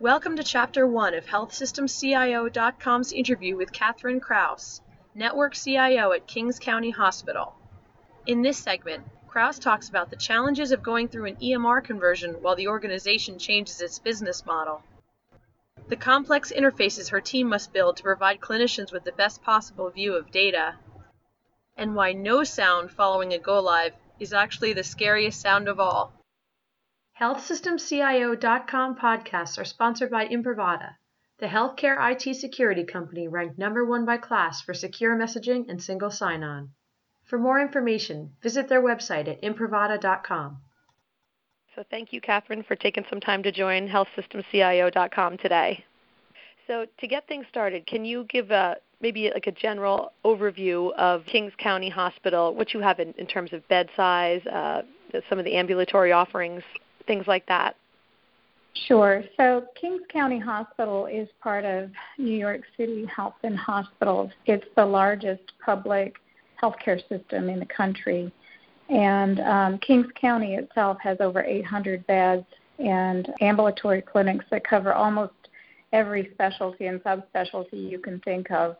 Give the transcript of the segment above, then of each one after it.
Welcome to Chapter 1 of HealthSystemCIO.com's interview with Kathryn Crous, Network CIO at Kings County Hospital. In this segment, Crous talks about the challenges of going through an EMR conversion while the organization changes its business model, the complex interfaces her team must build to provide clinicians with the best possible view of data, and why no sound following a go-live is actually the scariest sound of all. HealthSystemCIO.com podcasts are sponsored by Imprivata, the healthcare IT security company ranked #1 by KLAS for secure messaging and single sign-on. For more information, visit their website at Imprivata.com. So thank you, Kathryn, for taking some time to join HealthSystemCIO.com today. So to get things started, can you give maybe a general overview of Kings County Hospital, what you have in terms of bed size, some of the ambulatory offerings, things like that? Sure. So Kings County Hospital is part of New York City Health and Hospitals. It's the largest public healthcare system in the country. And Kings County itself has over 800 beds and ambulatory clinics that cover almost every specialty and subspecialty you can think of.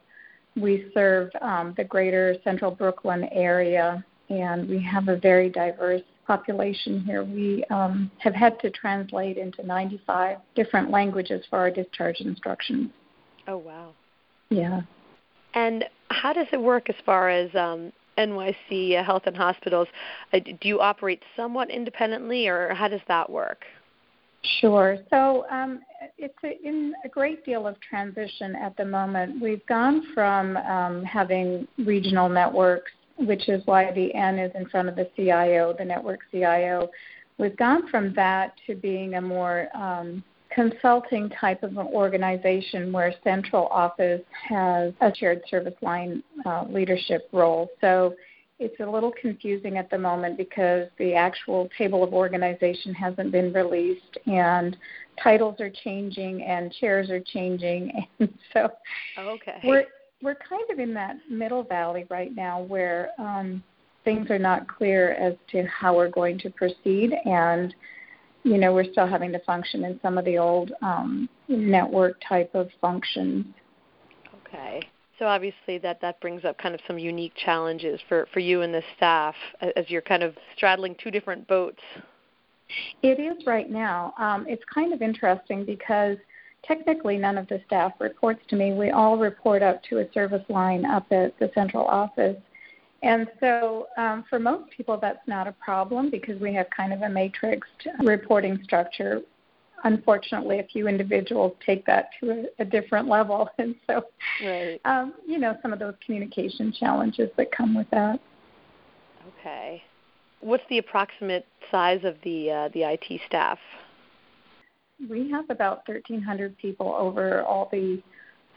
We serve the greater central Brooklyn area, and we have a very diverse population here. We have had to translate into 95 different languages for our discharge instructions. Oh, wow. Yeah. And how does it work as far as NYC Health and Hospitals? Do you operate somewhat independently, or how does that work? Sure. So it's in a great deal of transition at the moment. We've gone from having regional networks, which is why the N is in front of the CIO, the network CIO. We've gone from that to being a more consulting type of an organization where central office has a shared service line leadership role. So it's a little confusing at the moment because the actual table of organization hasn't been released, and titles are changing and chairs are changing. And so we're kind of in that middle valley right now where things are not clear as to how we're going to proceed, and you know, we're still having to function in some of the old network type of functions. Okay. So obviously that brings up kind of some unique challenges for you and the staff as you're kind of straddling two different boats. It is right now. It's kind of interesting because technically none of the staff reports to me. We all report up to a service line up at the central office. And so for most people, that's not a problem because we have kind of a matrixed reporting structure. Unfortunately, a few individuals take that to a different level. And so, you know, some of those communication challenges that come with that. Okay. What's the approximate size of the IT staff? We have about 1,300 people over all the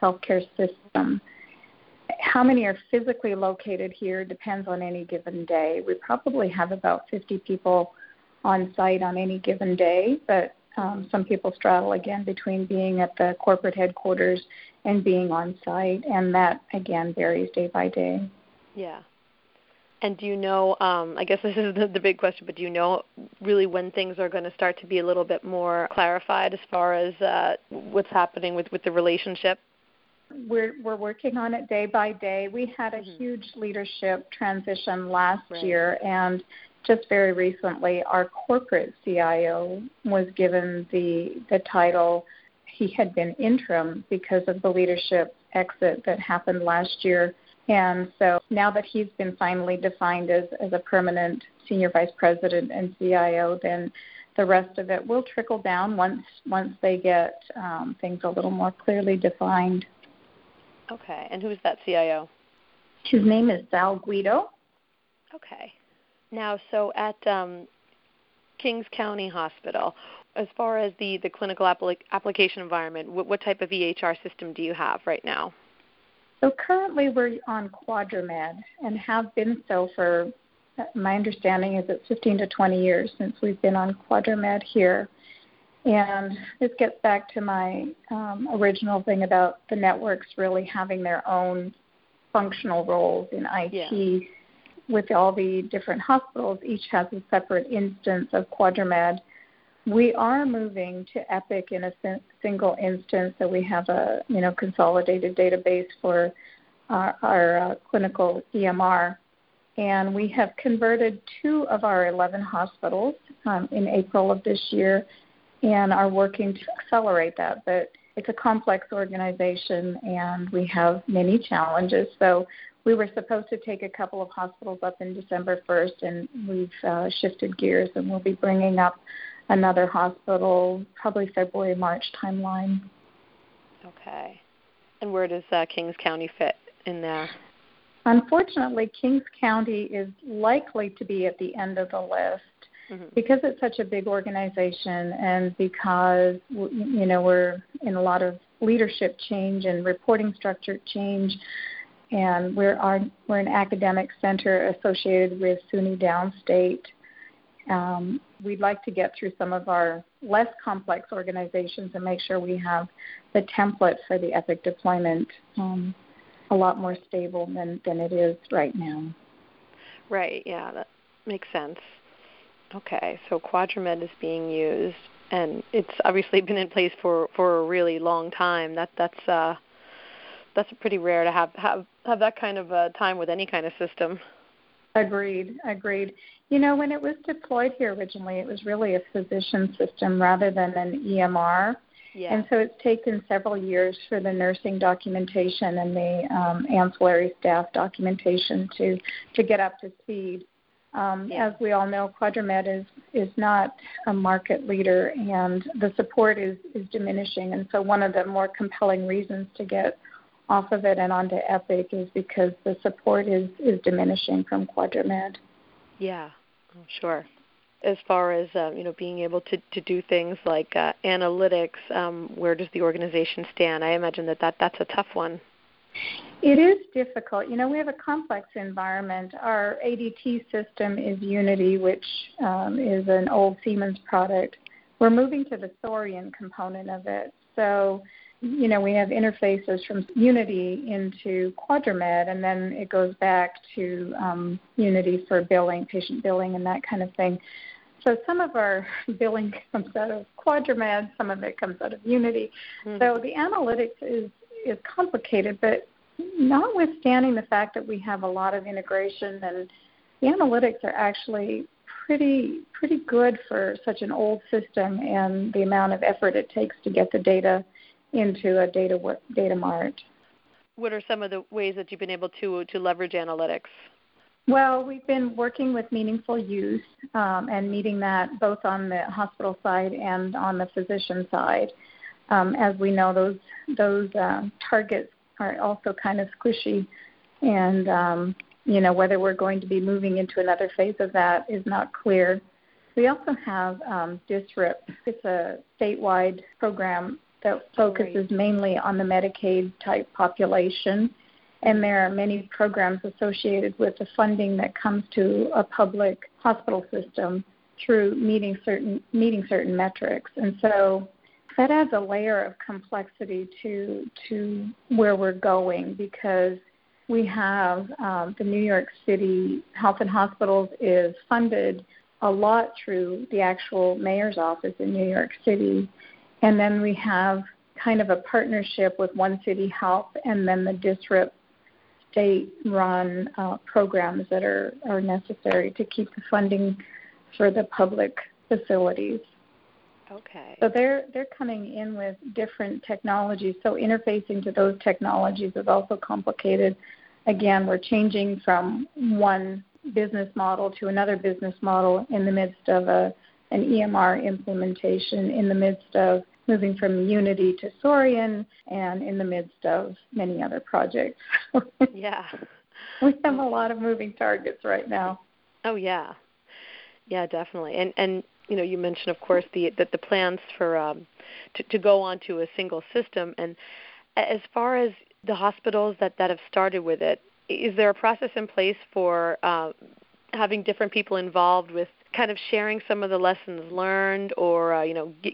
healthcare system. How many are physically located here depends on any given day. We probably have about 50 people on site on any given day, but some people straddle again between being at the corporate headquarters and being on site, and that, again, varies day by day. Yeah. And do you know, I guess this is the big question, but do you know really when things are going to start to be a little bit more clarified as far as what's happening with the relationship? We're working on it day by day. We had a huge leadership transition last year, and just very recently our corporate CIO was given the title. He had been interim because of the leadership exit that happened last year, and so now that he's been finally defined as a permanent senior vice president and CIO, then the rest of it will trickle down once they get things a little more clearly defined. Okay, and who is that CIO? His name is Sal Guido. Okay. Now, so at Kings County Hospital, as far as the clinical application environment, what type of EHR system do you have right now? So currently we're on Quadramed and have been so for, my understanding is it's 15 to 20 years since we've been on Quadramed here. And this gets back to my original thing about the networks really having their own functional roles in IT. Yeah. With all the different hospitals, each has a separate instance of Quadramed. We are moving to Epic in a single instance, so we have a consolidated database for our clinical EMR. And we have converted 2 of our 11 hospitals in April of this year and are working to accelerate that. But it's a complex organization, and we have many challenges. So we were supposed to take a couple of hospitals up in December 1st, and we've shifted gears, and we'll be bringing up another hospital probably February, March timeline. Okay. And where does Kings County fit in there? Unfortunately, Kings County is likely to be at the end of the list because it's such a big organization and because, we're in a lot of leadership change and reporting structure change, and we're an academic center associated with SUNY Downstate. We'd like to get through some of our less complex organizations and make sure we have the template for the Epic deployment a lot more stable than it is right now. Right, yeah, that makes sense. Okay, so Quadramed is being used, and it's obviously been in place for a really long time. That's pretty rare to have that kind of time with any kind of system. Agreed. When it was deployed here originally, it was really a physician system rather than an EMR. Yeah. And so it's taken several years for the nursing documentation and the ancillary staff documentation to get up to speed. As we all know, Quadramed is not a market leader, and the support is diminishing. And so one of the more compelling reasons to get off of it and onto Epic is because the support is diminishing from Quadramed. Yeah, sure. As far as being able to do things like analytics, where does the organization stand? I imagine that's a tough one. It is difficult. We have a complex environment. Our ADT system is Unity, which is an old Siemens product. We're moving to the Thorian component of it. So, we have interfaces from Unity into Quadramed, and then it goes back to Unity for billing, patient billing, and that kind of thing. So some of our billing comes out of Quadramed, some of it comes out of Unity. Mm-hmm. So the analytics is complicated, but notwithstanding the fact that we have a lot of integration, and the analytics are actually pretty good for such an old system and the amount of effort it takes to get the data into a data mart. What are some of the ways that you've been able to leverage analytics? Well, we've been working with meaningful use and meeting that both on the hospital side and on the physician side. As we know, those targets are also kind of squishy, and whether we're going to be moving into another phase of that is not clear. We also have DSRIP. It's a statewide program that focuses mainly on the Medicaid-type population, and there are many programs associated with the funding that comes to a public hospital system through meeting certain metrics. And so that adds a layer of complexity to where we're going, because we have the New York City Health and Hospitals is funded a lot through the actual mayor's office in New York City. And then we have kind of a partnership with One City Health and then the DSRIP state-run programs that are necessary to keep the funding for the public facilities. Okay. So they're coming in with different technologies. So interfacing to those technologies is also complicated. Again, we're changing from one business model to another business model in the midst of an EMR implementation, in the midst of moving from Unity to Thorian, and in the midst of many other projects. Yeah. We have a lot of moving targets right now. Oh, yeah. Yeah, definitely. And you mentioned, of course, the plans for to go onto a single system. And as far as the hospitals that have started with it, is there a process in place for having different people involved with kind of sharing some of the lessons learned, or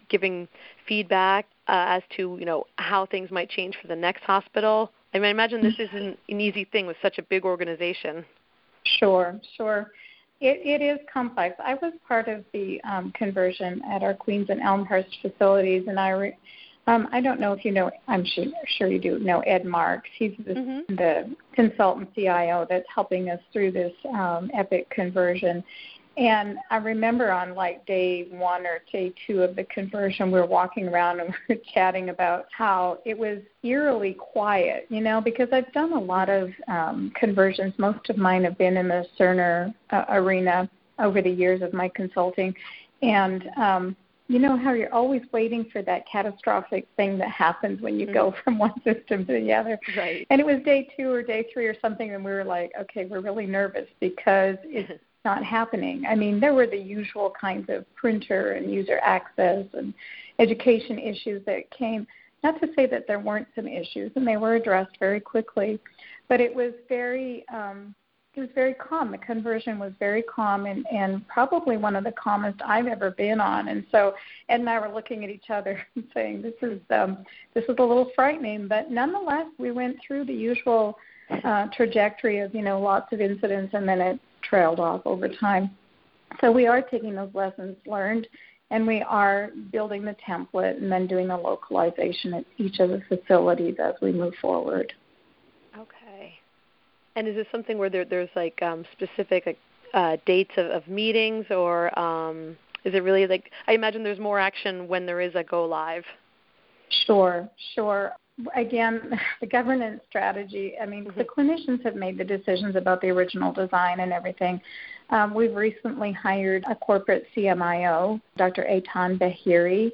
giving feedback as to how things might change for the next hospital? I mean, I imagine this isn't an easy thing with such a big organization. Sure. It is complex. I was part of the conversion at our Queens and Elmhurst facilities, and I don't know if you know, I'm sure you do know Ed Marks. He's the consultant CIO that's helping us through this Epic conversion. And I remember on like day one or day two of the conversion, we were walking around and we were chatting about how it was eerily quiet, you know, because I've done a lot of conversions. Most of mine have been in the Cerner arena over the years of my consulting. And you know how you're always waiting for that catastrophic thing that happens when you go from one system to the other. Right. And it was day two or day three or something, and we were like, okay, we're really nervous because it's not happening. I mean, there were the usual kinds of printer and user access and education issues that came. Not to say that there weren't some issues, and they were addressed very quickly, but it was very calm. The conversion was very calm and probably one of the calmest I've ever been on. And so Ed and I were looking at each other and saying, this is a little frightening, but nonetheless, we went through the usual trajectory of, you know, lots of incidents, and then it trailed off over time. So we are taking those lessons learned, and we are building the template and then doing the localization at each of the facilities as we move forward. Okay. And is this something where there's like specific dates of meetings, or is it really like, I imagine there's more action when there is a go live? Sure. Again, the governance strategy, I mean, the clinicians have made the decisions about the original design and everything. We've recently hired a corporate CMIO, Dr. Eitan Behiri,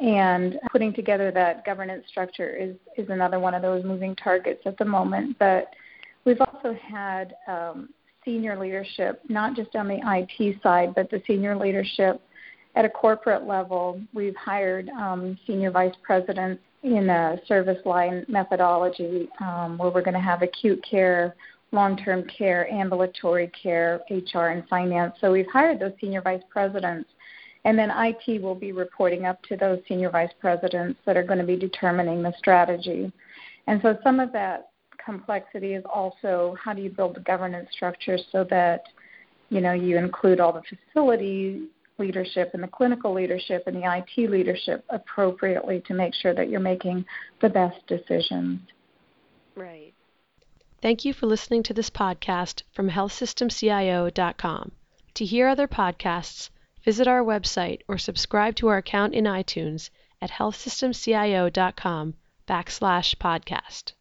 and putting together that governance structure is another one of those moving targets at the moment. But we've also had senior leadership, not just on the IT side, but the senior leadership at a corporate level. We've hired senior vice presidents in a service line methodology where we're going to have acute care, long-term care, ambulatory care, HR, and finance. So we've hired those senior vice presidents, and then IT will be reporting up to those senior vice presidents that are going to be determining the strategy. And so some of that complexity is also how do you build the governance structure so that, you know, you include all the facilities, leadership and the clinical leadership and the IT leadership appropriately to make sure that you're making the best decisions. Right. Thank you for listening to this podcast from HealthSystemCIO.com. To hear other podcasts, visit our website or subscribe to our account in iTunes at HealthSystemCIO.com/podcast.